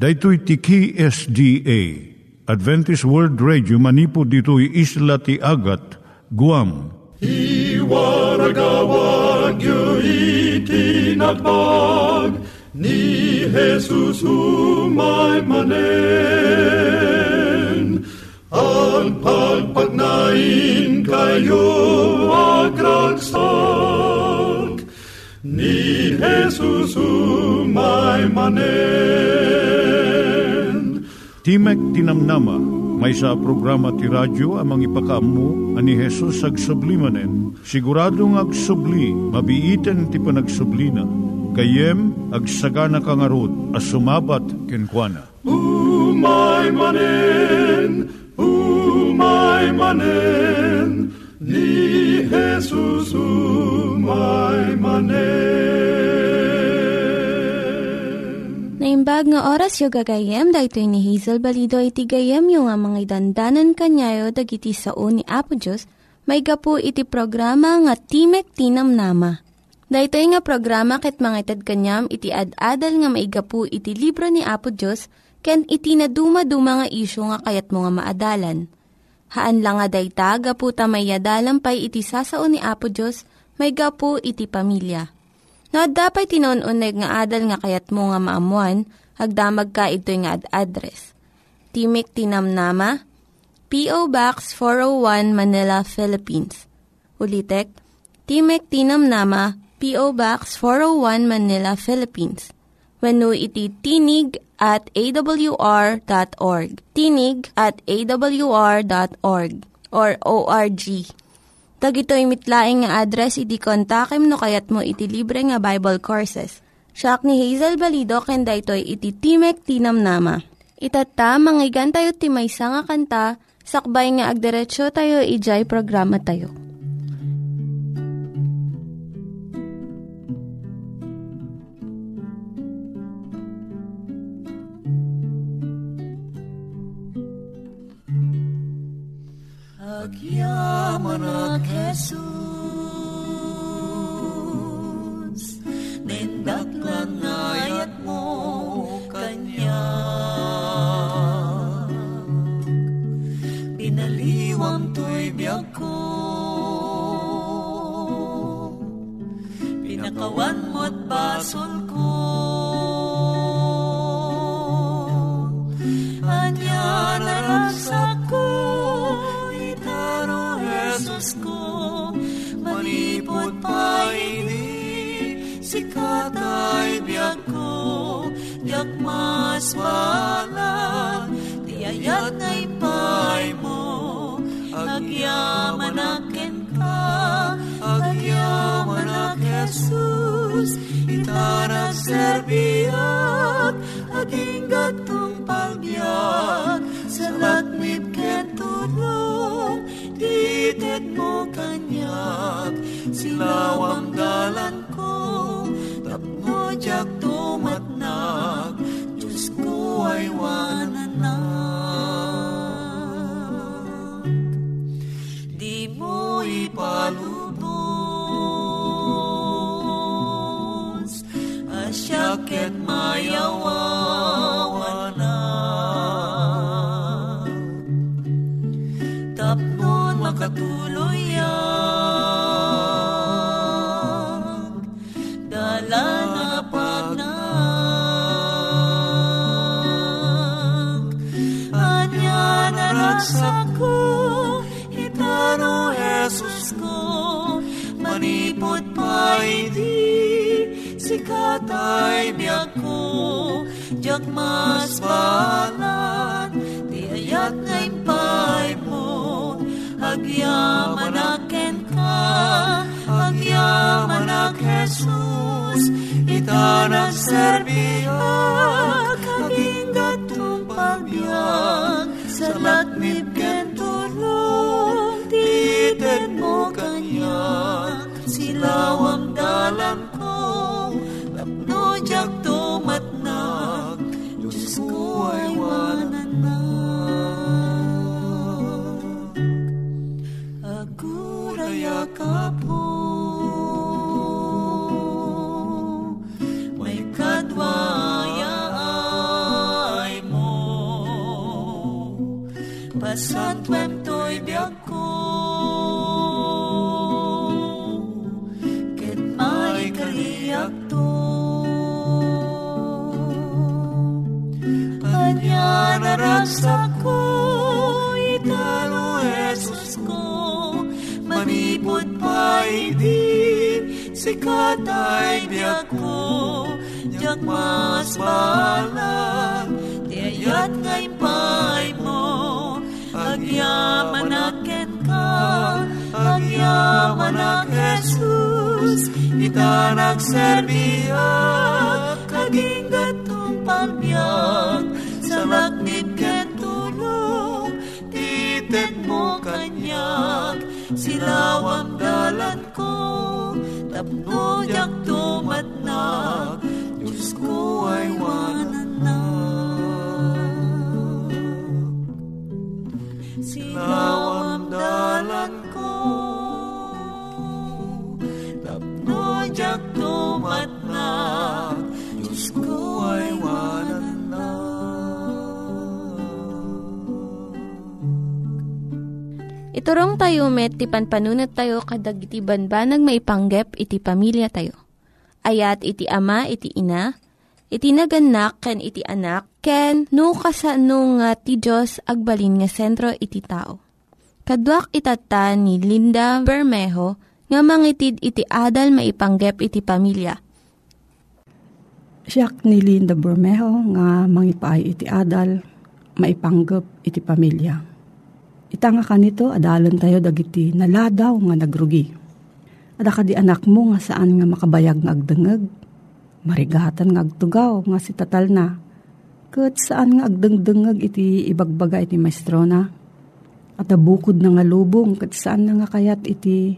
Daitui tiki SDA Adventist World Radio manipud ditoy isla ti Agat, Guam. I waragawag yu itinatpag ni Jesus umay manen. Ang pagpagnain kayo agkansak ni Jesus umay manen. Timek Tinamnama, may sa programa ti radyo amang ipakaammo ani Jesus agsublimanen. Siguradong agsubli, mabiiten ti panagsublina. Kayem agsagana kangarod a sumabat kenkwana. Umay manen, ni Jesus umay manen. Naimbag nga oras yung gagayem, dahito ni Hazel Balido iti gagayem yung nga mga dandanan kanyayo dag iti sao ni Apo Diyos, may gapu iti programa nga Timek Tinamnama. Dahito nga programa ket mangitad kanyam iti ad-adal nga may gapu iti libro ni Apo Diyos, ken iti na dumaduma nga isyo nga kayat mo nga maadalan. Haan lang nga dayta, gapu tamayadalam pay iti sao ni Apo Diyos, may gapu iti pamilya. No, dapay tinon-uneg nga adal nga kayat mo nga maamuan, agdamag ka ito'y nga address. Timek Tinamnama, P.O. Box 401 Manila, Philippines. Ulitek, Timek Tinamnama, P.O. Box 401 Manila, Philippines. Wenno iti tinig@awr.org. Tinig@awr.org or ORG. Tag ito'y mitlaing nga address, iti kontakem no kayat mo iti libre nga Bible Courses. Siak ni Hazel Balido, ken daytoy iti Timek Tinamnama. Itata, manggigan tayo ti maysa nga kanta, sakbay nga agderetsyo tayo, ijay programa tayo. Agyaman Jesus, nindaklan ayat mo kanya. Pinaliwan to'y biyag ko, pinakawan mo't basol ko. Anya narasak ko, Jesus ko, malipot pa ini, sikat ay biyak ko, diyak mas maalam, tiyayat na ipay mo, agyaman akin ka, agyaman ak Jesus, itarang serbiyak, aging gatong pagbiyak, sa lakmit kentulong, titit mo kanyak, silaw ang dalan ko, tapno diyak tumatnak, Diyos ko ay wananak. Di mo ipalubos, asyak at mayawawan na. Katuluyan, dala na panag. Anya naragsak ko, itano Jesus ko, manipot pa hindi, sikat ay biyak ko, diyak mas balan, tiyayat na impay mo. Agyaman akin ka, agyaman ak Jesus, itanang serbiyak, aging gatong pagbiyak, sa lakmib ken tulong, titin mo kanyak, silaw ang dalam ko, lapno diyak tumatnak, Diyos ko ay wananak. Kapo, may kadwaya Pasat wem to'y biyag ko, ket may kaliyak to. Kanya naragsak ko, italo Jesus ko, manipod pa idin, sikat ay biyag ko, diyak mas balang, tiyayat nga'y pa'y mo. Agyaman akin ka, agyaman ak Jesus, itanagserbiya, kagingat ng pagbiyak, sa laknit ken tulog, titet mo kanyak, silawang dalan ko, tapno niyak tumatnak, Diyos ko ay wananak. Silaw ang dalan ko, tapno diyak tumatnak, Diyos ko ay wananak. Iturong tayo met, ti panpanunat tayo kadag iti banbanag maipanggep iti pamilya tayo. Ayat iti ama, iti ina, iti naganak, ken iti anak, ken no kasano nga ti Diyos agbalin nga sentro iti tao. Kaduak itata ni Linda Bermejo nga mangitid iti adal maipanggep iti pamilya. Siak ni Linda Bermejo nga mangipaay iti adal maipanggep iti pamilya. Ita nga kanito adalan tayo dagiti naladaw nga nagrugi. Ada ka di anak mo nga saan nga makabayag nga agdengeg, marigatan nga agtugaw nga si tatal na, ket saan nga agdengdengag iti ibagbaga iti maestro na, at abukod na nga lubong, ket saan na nga kayat iti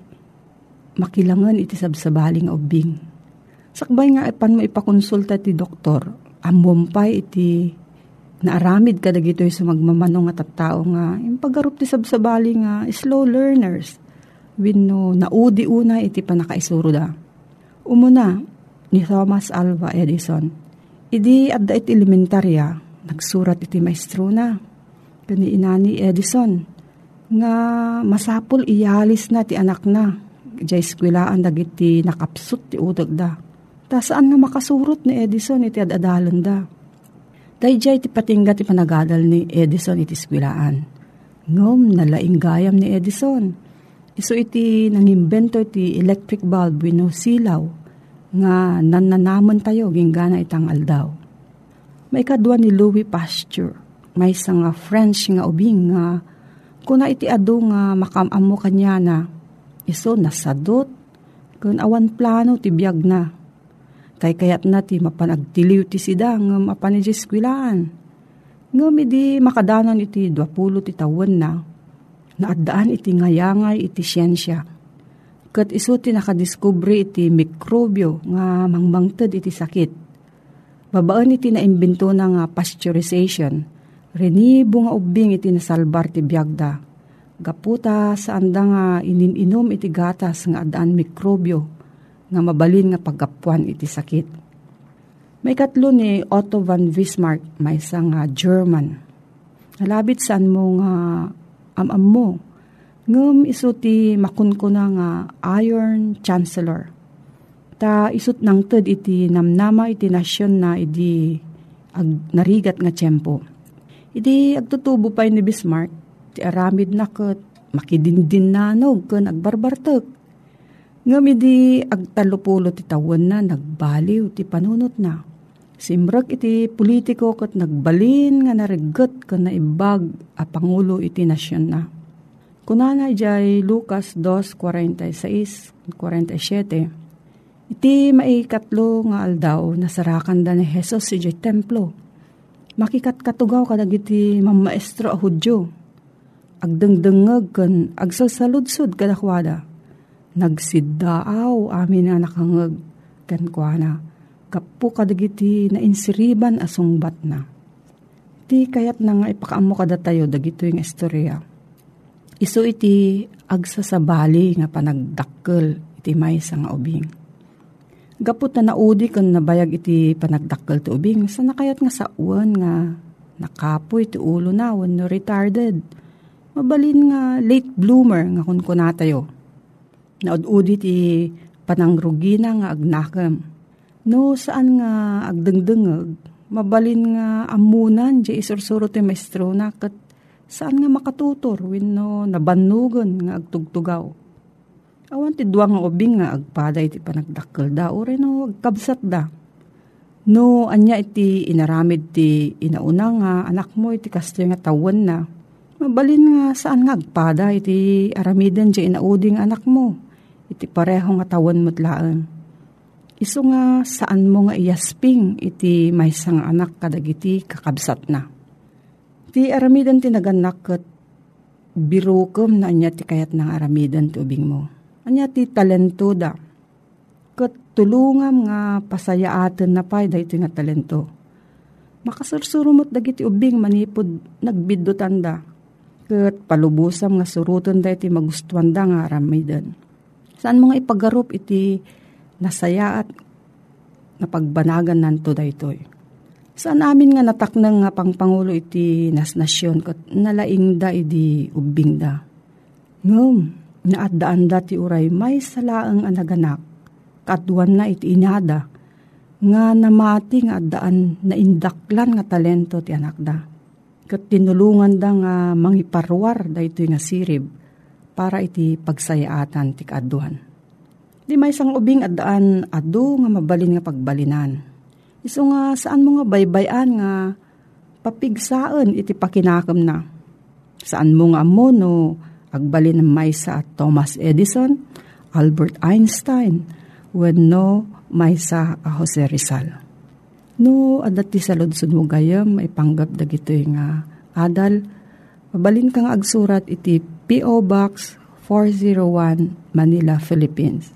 makilangan iti sabsabaling ubing. Sakbay nga ipan maipakonsulta iti doktor, amumpay iti naaramid kadagito yung sumagmamanong at tao nga, yung paggarup ti sabsabaling nga slow learners, wenno naudi una iti panakaisuro da. Umuna, ni Thomas Alva Edison, idi adda iti elementarya, nagsurat iti maestro na. Kani ina ni Edison, nga masapul iyalis na ti anak na, jay skwilaan dagiti nakapsut ti udag da. Ta saan nga makasurot ni Edison iti adadalan da. Dahil jay ti patingga ti panagadal ni Edison iti skwilaan. Ngom nalaing gayam ni Edison. Isu iti nangimbento iti electric bulb wenno silaw, nga nananaman tayo, ginggana itang aldaw. May kadwa ni Louis Pasteur, may isang French nga ubing nga, kuna iti ado nga makamamo kanya na, iso nasadot, kun awan plano ti biyag na. Kay kayat na ti mapanagtiliw ti sida nga mapanijeskwilaan. Ngam idi makadanon iti 20 ti tawen na, naaddaan iti ngayangay iti siyensya. Kat iso ti nakadiskubre iti mikrobyo nga mangbangted iti sakit. Babaan iti naimbento na nga pasteurization. Renibo nga ubing iti nasalbar ti biyagda. Gaputa saan da nga inininom iti gatas nga adaan mikrobyo nga mabalin nga paggapuan iti sakit. May katlo ni Otto von Bismarck, may isang German. Nalabit saan mo nga amam mo. Ngam iso ti makunkuna nga Iron Chancellor. Ta isot nang ted iti namnama iti nasyon na idi narigat nga tiyempo. Idi agtutubo pa ni Bismarck, ti aramid na ket makidindin nanog ken agbarbartek. Ngam idi agtalupulo ti tawen na nagbaliw ti panunot na. Simrek iti politiko ket nagbalin nga narigat ken naibag a pangulo iti nasyon na. Kunana jay Lucas 2:46-47, iti maikatlo nga aldaw nasarakan da ni Jesus si jay templo. Makikatkatugaw kadag iti mamaestro a Hudyo. Agdengdengeg ken agsasaludsud kadakwada. Nagsiddaaw amin nga nakangeg ken kuana. Kappo kadag iti nainsiriban a sungbat na. Iti kayat na nga ipakaammo kada tayo dagito yung istorya. Isu iti agsasabali nga panagdakkel iti maysa nga ubing. Gapot na naudi ken nabayag iti panagdakkel ti ubing, sanakayat nga sauan nga nakapoy ti ulo na wenno retarded mabalin nga late bloomer nga kun ko na tayo. Naududit panangrugina nga agnakam. No, saan nga agdengdengag, mabalin nga amunan, di isursuro ti maestro na, kat saan nga makatutor, wenno nabannugan nga agtugtugaw. Awan ti duwa nga ubing nga agpaday ti panagdakkel da, o reno agkabsat da. No, anya iti inaramid ti inauna nga anak mo iti kastoy nga tawen na, mabalin nga saan nga agpada iti aramidan di inauding anak mo, iti pareho nga tawen mo't laan. Isu nga saan mo nga iyasping iti maysa nga anak kadagiti kakabsat na. Ti aramidan ti naganak ket birukem na anya ti kayat ng aramidan ti ubing mo. Anya ti talento da. Ket tulungam nga pasayaaten na pay daytoy nga talento. Makasursuro met dagiti ubing manipod nagbiddutan da. Ket palubosam nga suruton daytoy magustuhan da nga aramidan. Saan mo nga ipagarup iti nasaya at napagbanagan nanto daytoy. Saan amin nga nataknang nga pangpangulo iti nasnasyon kat nalaing da idi ubing da. Ngam, naatdaan da ti uray may salaang anaganak. Katuan na iti inada. Nga namati nga addaan na indaklan nga talento ti anak da. Kat tinulungan da nga mangiparwar daytoy nga sirib para iti pagsayaatan ti kaduan. Di may sang ubing addaan adu nga mabalin nga pagbalinan. Isu nga saan mo nga baybayan nga papigsaan iti pakinakam na. Saan mo nga ammo no agbalin ng maysa at Thomas Edison, Albert Einstein, wenno maysa a Jose Rizal. No adat ti saludsod mo gayam ay panggap dagitoy nga adal. Mabalin kang agsurat iti P.O. Box 401 Manila, Philippines.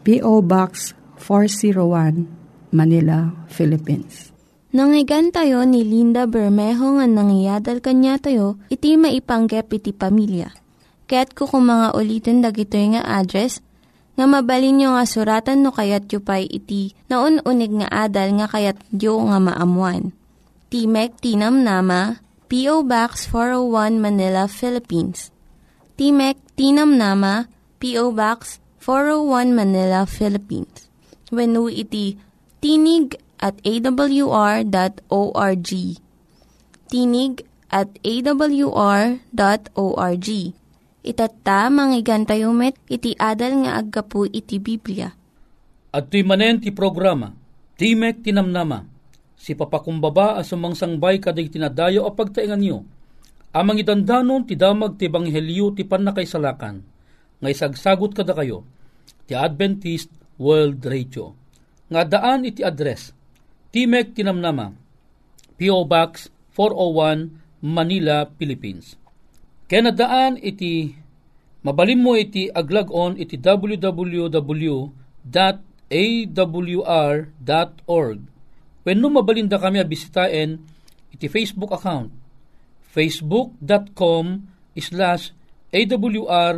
P.O. Box 401, Manila, Philippines. Nangyigan tayo ni Linda Bermejo nga nangyadal kanya tayo, iti maipanggep iti pamilya. Kaya't kukumanga ulitin dagito nga address, nga mabalin nyo nga suratan no kayat yu pa'y iti naun-unig nga adal nga kayat yu nga maamuan. Timek Tinamnama, P.O. Box 401 Manila, Philippines. Timek Tinamnama, P.O. Box 401 Manila, Philippines. Wenno iti tinig@awr.org. Tinig@awr.org. Itata, manggigan tayo met, iti adal nga aggapu iti Biblia. At tuy manen ti programa, Timek Tinamnama, si papakumbaba asumang sangbay kadag tinadayo o pagtaingan niyo. Amang itandanon ti damag ti Banghelyo ti panakaisalakan, ngay sagsagot kada kayo, ti Adventist World Radio. Nga daan iti address, Timek Tinamnama, P.O. Box 401, Manila, Philippines. Kaya nadaan iti, mabalim mo iti aglagon iti www.awr.org. Wenno mabalinda kami a bisitaen iti Facebook account, facebook.com/awr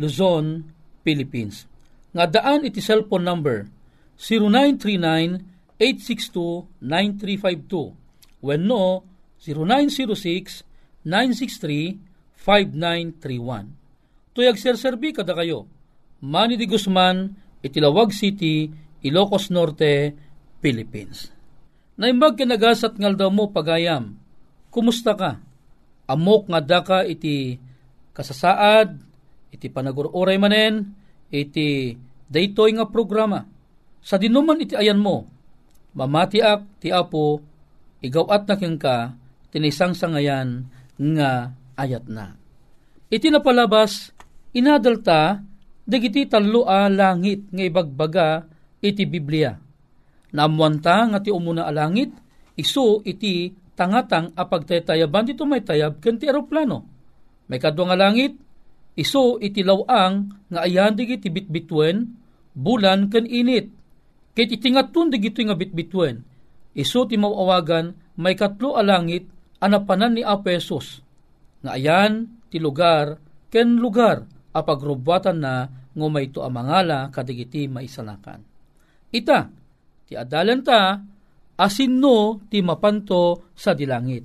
Luzon, Philippines. Nga daan iti cellphone number 0939-862-9352. Wenno 0906-963-5931. Tuyag serserbi kada kayo, Mani de Guzman, Itilawag City, Ilocos Norte, Philippines. Naimbag kinagasat ngaldaw mo pagayam, kumusta ka? Amok nga daka iti kasasaad, iti panagururay manen, iti daytoy nga programa. Sa dinuman iti ayan mo, mamatiak ti Apo, igaw at naking ka, tinisang-sangayan nga ayat na. Iti napalabas, inadalta, dagiti talo a langit nga ibagbaga iti Biblia. Naamuanta nga ti umuna a langit, isu iti tangatang apagtaytayaban dito may tayab ken ti eroplano. May kadwa nga langit, isu iti lawang nga ayan digiti bitbitwen, bulan ken init. Ket iti ngatun digito nga bitbitwen, isu ti mawawagan may katlo a langit anapanan ni Apo Jesus. Nga ayan ti lugar ken lugar apagrubwatan na ngumayto a mangala kadigiti maisalakan. Ita ti adalanta asinno ti mapanto sa dilangit.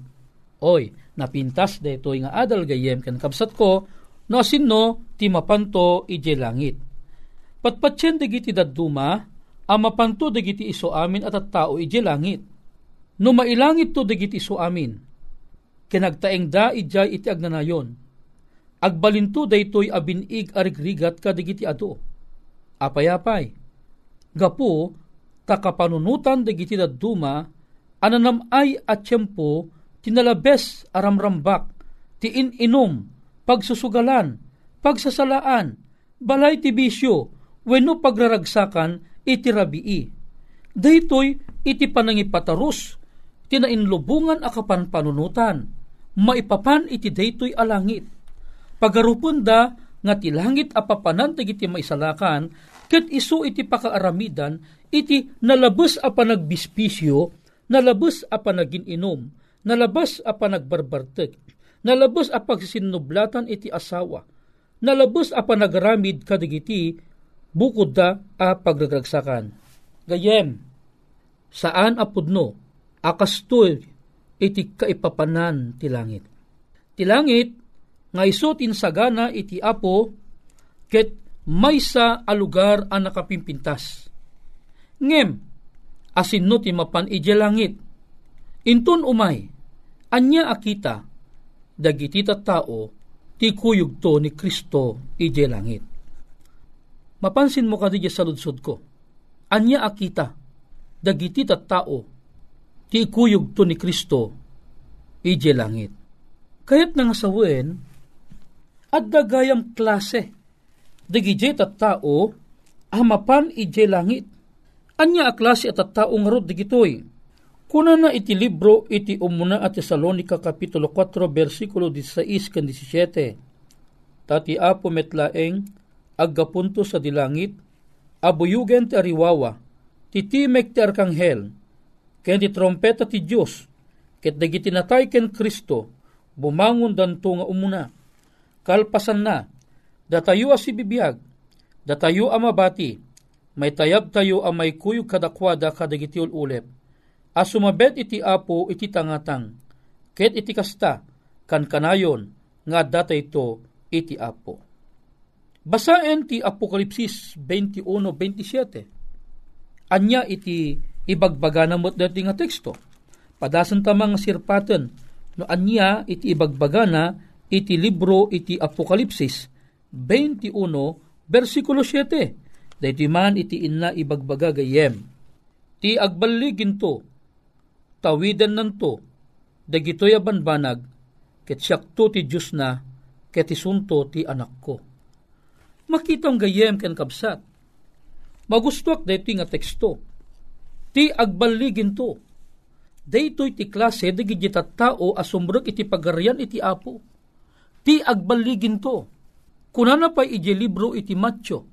O Oy, napintas de ito nga adal gayem ken kabsat ko, no asinno ti mapanto ije langit. Patpatsyen dagiti dadduma, a mapanto dagiti iso amin at tao ije langit. No mailangit to dagiti iso amin, kinagtaeng da ijay iti agnanayon. Agbalinto daytoy abinig arigrigat kadagiti ado. Apayapay, gapo, takapanunutan dagiti dadduma, ananamay at tiyempo, tinalabes aramrambak, tiininom, pagsusugalan, pagsasalaan, balay ti bisyo, wenno pagraragsakan iti rabii. Daytoy iti panangipatarus, tinainlubungan akapan panunutan, maipapan iti daytoy alangit. Pagarupunda nga ti langit apapanan dagiti maisalakan, ket isu iti pakaaramidan, iti nalabas a panagbispesyo, nalabas a panaginom, nalabas a panagbarbartek, nalabas a pagsisinnoblatan iti asawa, nalabas a panagaramid kadagiti bukod da a pagragagsakan. Gayem, saan apudno akastoy iti kaipapanan ti langit. Ti langit nga iso tinsagana iti apo, ket maysa a lugar a nakapimpintas. Ngem, asinno ti mapan ije langit. Intun umay, anya akita, dagiti tattao, ti kuyugto ni Kristo ije langit. Mapansin mo kadije sa ludsod ko, anya akita, dagiti tattao, ti kuyugto ni Kristo ije langit. Kayat nga sawen, at dagayam klase, dagiti tattao, amapan ije langit. Anya a klase at tattao nga rod digitoy. Kuna na iti libro iti umuna at Tesalonica Kapitulo 4, versikulo 16-17. Tati apo metlaeng, aggapunto sa dilangit, abuyugen ti ariwawa, titimek ti arkanghel, ken ti trompeta ti Diyos, ket dagiti natay ken Kristo, bumangon danto nga umuna. Kalpasan na, datayo a sibibiyag, datayo a mabati, may tayab tayo a may kuyog kadakwada kadagiti ululep. A sumabed iti apo iti tangatang, ket iti kasta, kankanayon, nga datay to iti apo. Basaen ti Apokalipsis 21:27. Anya iti ibagbagan amot dati nga teksto. Padasan tamang sirpaten, no anya iti ibagbagana iti libro iti Apokalipsis 21 versikulo 7. Daytoy man iti inna ibagbaga gayem. Ti agballigin to, tawidan nanto, dagitoy abanbanag, ket syakto ti Diyos na, ket isunto ti anak ko. Makitang gayem ken kabsat. Magustuak daytoy nga teksto. Ti agballigin to, daytoy ti klase dagiti tattao asumrek iti pagaryan iti apo. Ti agballigin to, kunana pa ije libro iti Mateo,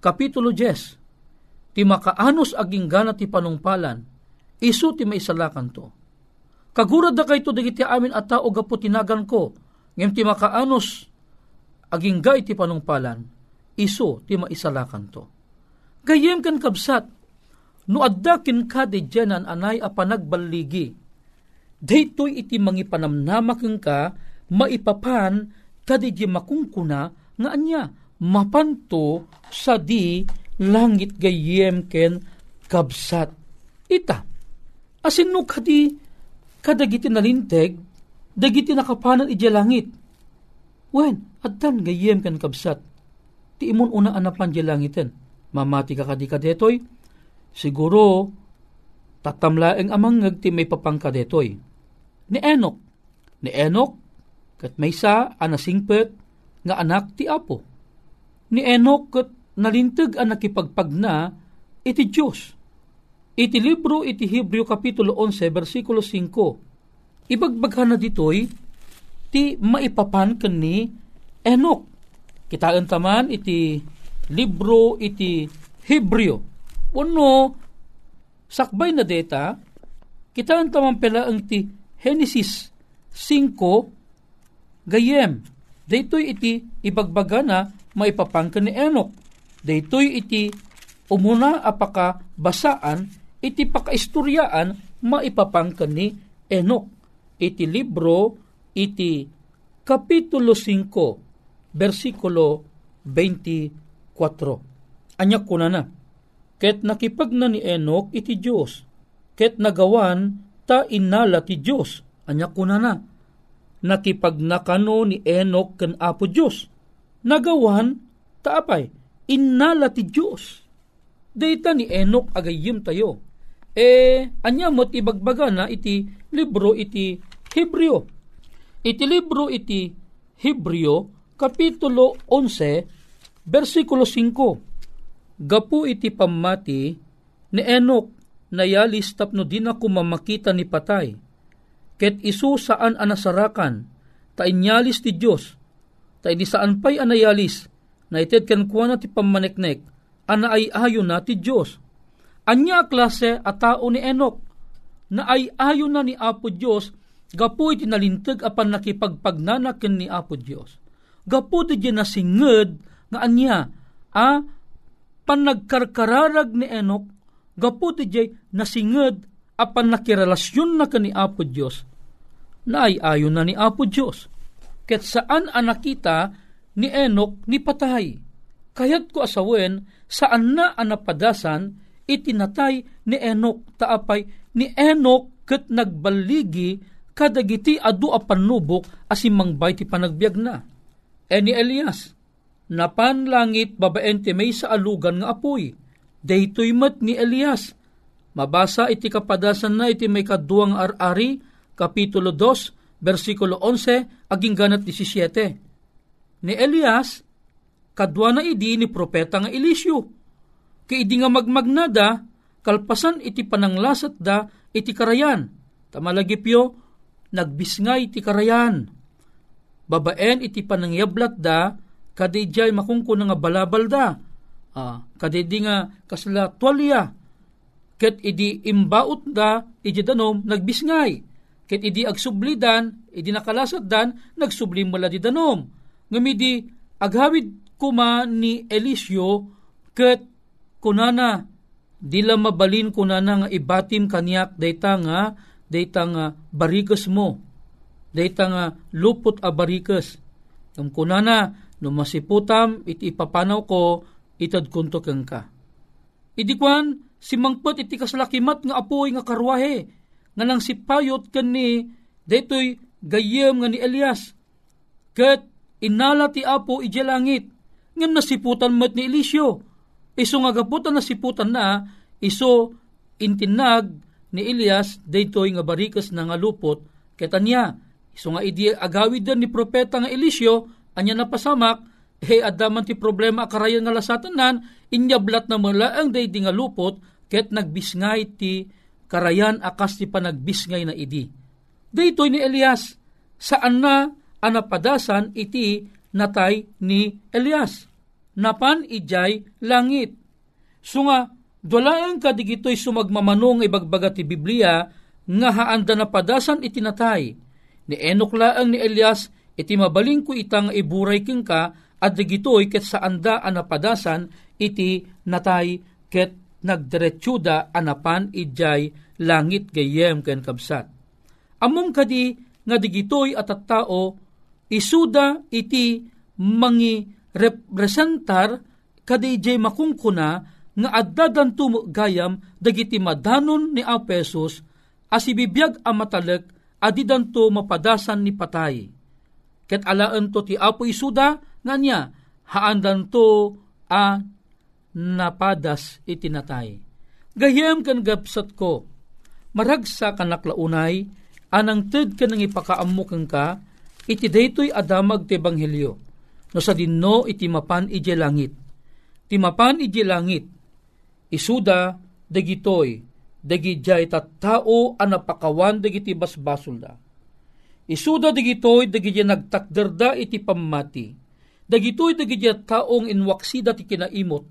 Kapitulo 10, ti makaanos aginggana ti panungpalan, isu ti maisalakan to. Kagurad da kay to dagiti amin at tao gapo tinagan ko, ngem ti makaanos agingga iti panungpalan, isu ti maisalakan to. Gayem ken kabsat, no adda kinkade jenan anay a panagbaligi, daytoy iti mangipanamnamaken ka, maipapan kadiji makungkuna nga anya mapanto sa di langit gayem ken kabsat. Ita, asinno kadi kadagiti nalinteg, dagiti nakapanan ije langit. Wen, addan gayem ken kabsat, ti imon una anapan je langiten, mamati ka kadi kadetoy, siguro tatamlaeng amanggag ti may papangkadetoy. Ni Enoch, kat maysa anasingpet nga anak ti apo. Ni Enoch kat nalinteg ang nakipagpagna iti Diyos. Iti libro iti Hebreo Kapitulo 11, versikulo 5. Ibagbaghan na ditoy, ti maipapan ken ni Enoch. Kitaan taman iti libro iti Hebreo. Uno, sakbay na deta, kitaan taman pela ang ti Genesis 5, gayem, daytoy iti ibagbagana maipapangken ni Enoch. Daytoy iti umuna apaka basaan iti pakaistoryaan maipapangken ni Enoch. iti libro, iti kapitulo 5, versikulo 24. Anyak ko na. Ket nakipagna ni Enoch iti Diyos, ket nagawan ta inala ti Diyos. Anyak ko na. Nakipagna kano ni Enoch ken Apo Diyos, nagawan ta apay inala ti Diyos. Data ni Enoch agayim tayo. Anyamot ibagbaga na iti libro iti Hebreo. Iti libro iti Hebreo, kapitulo 11, versikulo 5. Gapu iti pamati ni Enoch nayalis tapno din ako mamakita ni patay. Ket isu saan anasarakan, tainyalis ti Diyos. Taini saan pa'y anayalis, na ited kenkwana ti pamaneknek, anaayayon na ti Diyos. Anya klase a tao ni Enoch, na ay ayon na ni Apo Diyos, gapu iti nalintag apan nakipagpagnanaken ni Apo Diyos. Gapu di dyan nasinged na anya, panagkarkararag ni Enoch, gapu di dyan nasinged apan nakirelasyon na ka ni Apo Diyos, na ay ayon na ni Apo Diyos. Ket saan anakita ni Enoch ni patay, kayat ko asawen saan na anapadasan, itinatay ni Enoch taapay ni Enoch ket nagbaligi kadagiti adu a panubok asimangbay ti panagbiag na. Ni Elias, napanlangit babaen ti may sa alugan nga apoy, daytoy met ni Elias. Mabasa iti kapadasan na iti may kaduang arari, kapitulo 2, bersikulo 11, aging ganat 17. Ni Elias, kadwa na idi ni propeta nga Eliseo, kay idi nga magmagnada, kalpasan iti pananglasat da iti karayan. Tamalagipyo, nagbisngay iti karayan. Babaen iti panangyablat da, kadi jay makungkuna nga balabal da. Kadi di nga kasla tuwalya. Ket idi imbaut da, iti danom, nagbisngay. Ket idi agsublidan, idi nakalasat dan, nagsublim mula di danom. Ngamidi, aghawid kuma ni Eliseo, ket kunana, dila mabalin kunana nga ibatim kaniak dayta nga barikas mo, dayta nga lupot a barikas. Kunana, numasiputam, iti ipapanaw ko, itadkunto kang ka. Idikwan, si mangpot iti kaslakimat nga apoy nga karwahe, nga nang sipayot kani, daytoy gayem nga ni Elias, ket inala ti Apo iti langit, ngem nasiputan met ni Eliseo. Iso nga gaputan na siputan na, iso intinag ni Elias, daytoy nga barikas na nga lupot, ketanya. Iso nga idi agawid din ni propeta nga Eliseo, anya napasamak, adaman ti problema akarayan nga lasatanan, inyablat na malaang daydi nga lupot, ket nagbisngay ti karayan akas ti panagbisngay na idi. Daytoy ni Elias, saan na anapadasan iti natay ni Elias. Napan ijay langit. So nga, dolaan ka digito'y sumagmamanong ibagbaga ti Biblia, nga haanda na padasan itinatay. Ni Enoch laang ni Elias, iti mabaling ko itang iburay king ka, at digito'y ket saanda anapadasan iti natay ket nagdiretsuda anapan ijay langit gayem ken kabsat. Among kadi nga digito'y at tao, isuda iti mangi representar kadi jay makungkuna nga addadanto gayam dagiti madanon ni Apesos asibibiyag a matalek adidanto mapadasan ni patay. Ket alaan to ti Apo isuda nga nya haandanto a napadas itinatay. Gayem ken gabsat ko maragsa kanaklaunay anang ted ken nang ipakaammuken ka iti daytoy adamag ti ebanghelyo. No sa dinno iti mapan ije langit. Ti mapan ije langit. Isuda dagitoy dagijay tattao anapakawan dagiti basbasolda. Isuda dagitoy dagijay nagtakderda iti pammati. Dagitoy dagijay taong inwaksida ti kinaimot.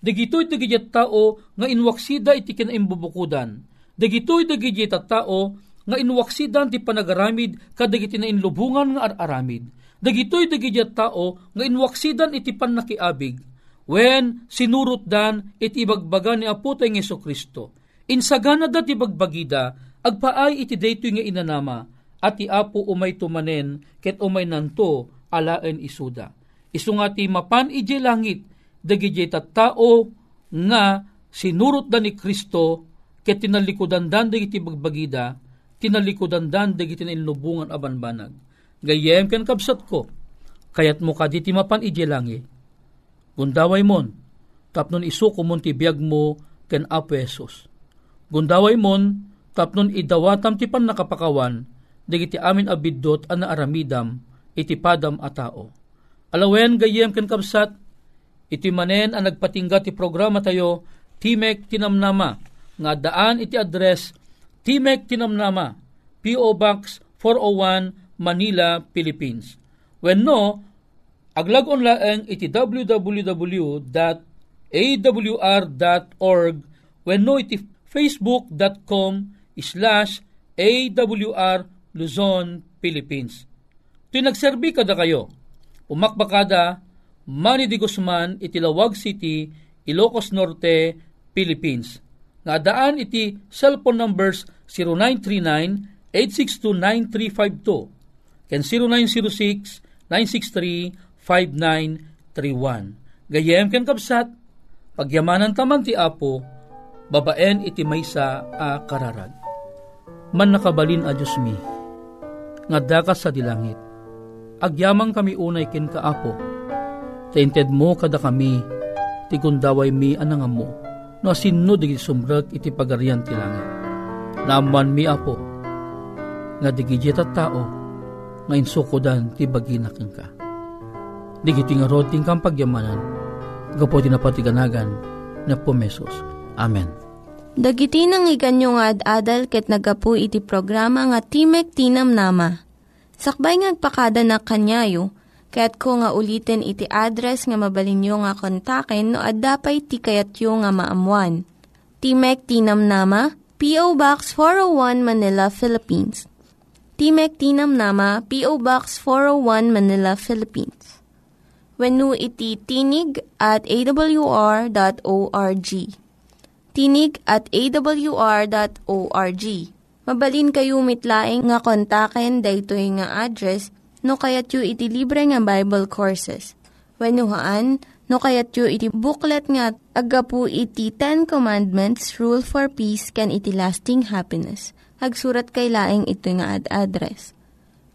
Dagitoy dagijay tao nga inwaksida iti kinaimbubukudan. Dagitoy dagijay tattao nga inwaksidan ti panagaramid kadagiti na inlubungan nga araramid. Dagitoy dagiti tao nga inwaksidan iti pannakiabig wen sinurot dan iti ibagbaga ni Apo tayeng Jesu Kristo. Insagana da ti bagbagida agpaay iti daytoy nga inanama ati apo umay tumanen ket umay nanto alaen isuda. Isungati mapan ije langit dagiti tattao nga sinurot da ni Kristo ket tinalikodandan dagiti bagbagida, tinalikodandan dagiti inlubungan abanbanag. Gayem ken kabsat ko kayat mo kaditi mapan ije langit. Gundaway mon tapnon isuko mon ti biag mo ken Apo Jesus. Gundaway mon tapnon idawatam ti pannakapakawan dagiti amin abiddot ana aramidam iti padam a tao. Alawen gayem ken kabsat iti manen ang nagpatingga ti programa tayo Timek Tinamnama nga daan iti address Timek Tinamnama P.O. Box 401 Manila, Philippines. Wenno aglag-on laeng iti www.awr.org wenno iti facebook.com/awr Luzon, Philippines. Ito'y nagserbi kada kayo. Umakbakada, Mani de Guzman, Itilawag City, Ilocos Norte, Philippines. Nadaan iti cellphone numbers 0939-862-9352 and 0906-963-5931. Gayem ken kapsat, pagyamanan taman ti Apo, babaen iti maysa a kararag. Man nakabalin a Diyos mi, ngadakas sa dilangit, agyamang kami unay ken ka Apo, tainted mo kada kami, tigundaway mi anangam mo, na sinno digi sumrag iti pagarian ti langit. Naaman mi Apo, nga digi jeta tao, nga insukodan ti baginaken ka. Digi tingarod ting kang pagyamanan, gapo dinapatiganagan na po Mesos. Amen. Dagiti nangyiganyo nga ad-adal ket nagapu iti programa nga Timek Tinamnama. Sakbay ngagpakada na kanyayo, kaya't ko nga ulitin iti address nga mabalinyo nga kontaken no ad-dapay tikayatyo nga maamuan. Timek Tinamnama, P.O. Box 401 Manila, Philippines. Timek Tinamnama, P.O. Box 401 Manila, Philippines. Wenno iti tinig@awr.org. tinig@awr.org. Mabalin kayo mitlaing nga kontaken daytoy nga address no kayatyo iti libre nga Bible Courses. Wennohaan, no kayatyo iti booklet nga agapu iti 10 Commandments, Rule for Peace, can iti lasting happiness. Hagsurat kay laing ito nga address.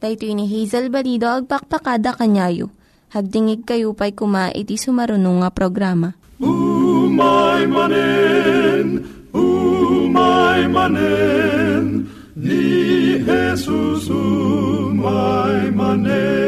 Daytoy ni Hazel Balido, agpakpakada kanyayo. Hagdingig kayo pa'y kuma iti sumarunong nga programa. Umay manen, ni Jesus umay manen.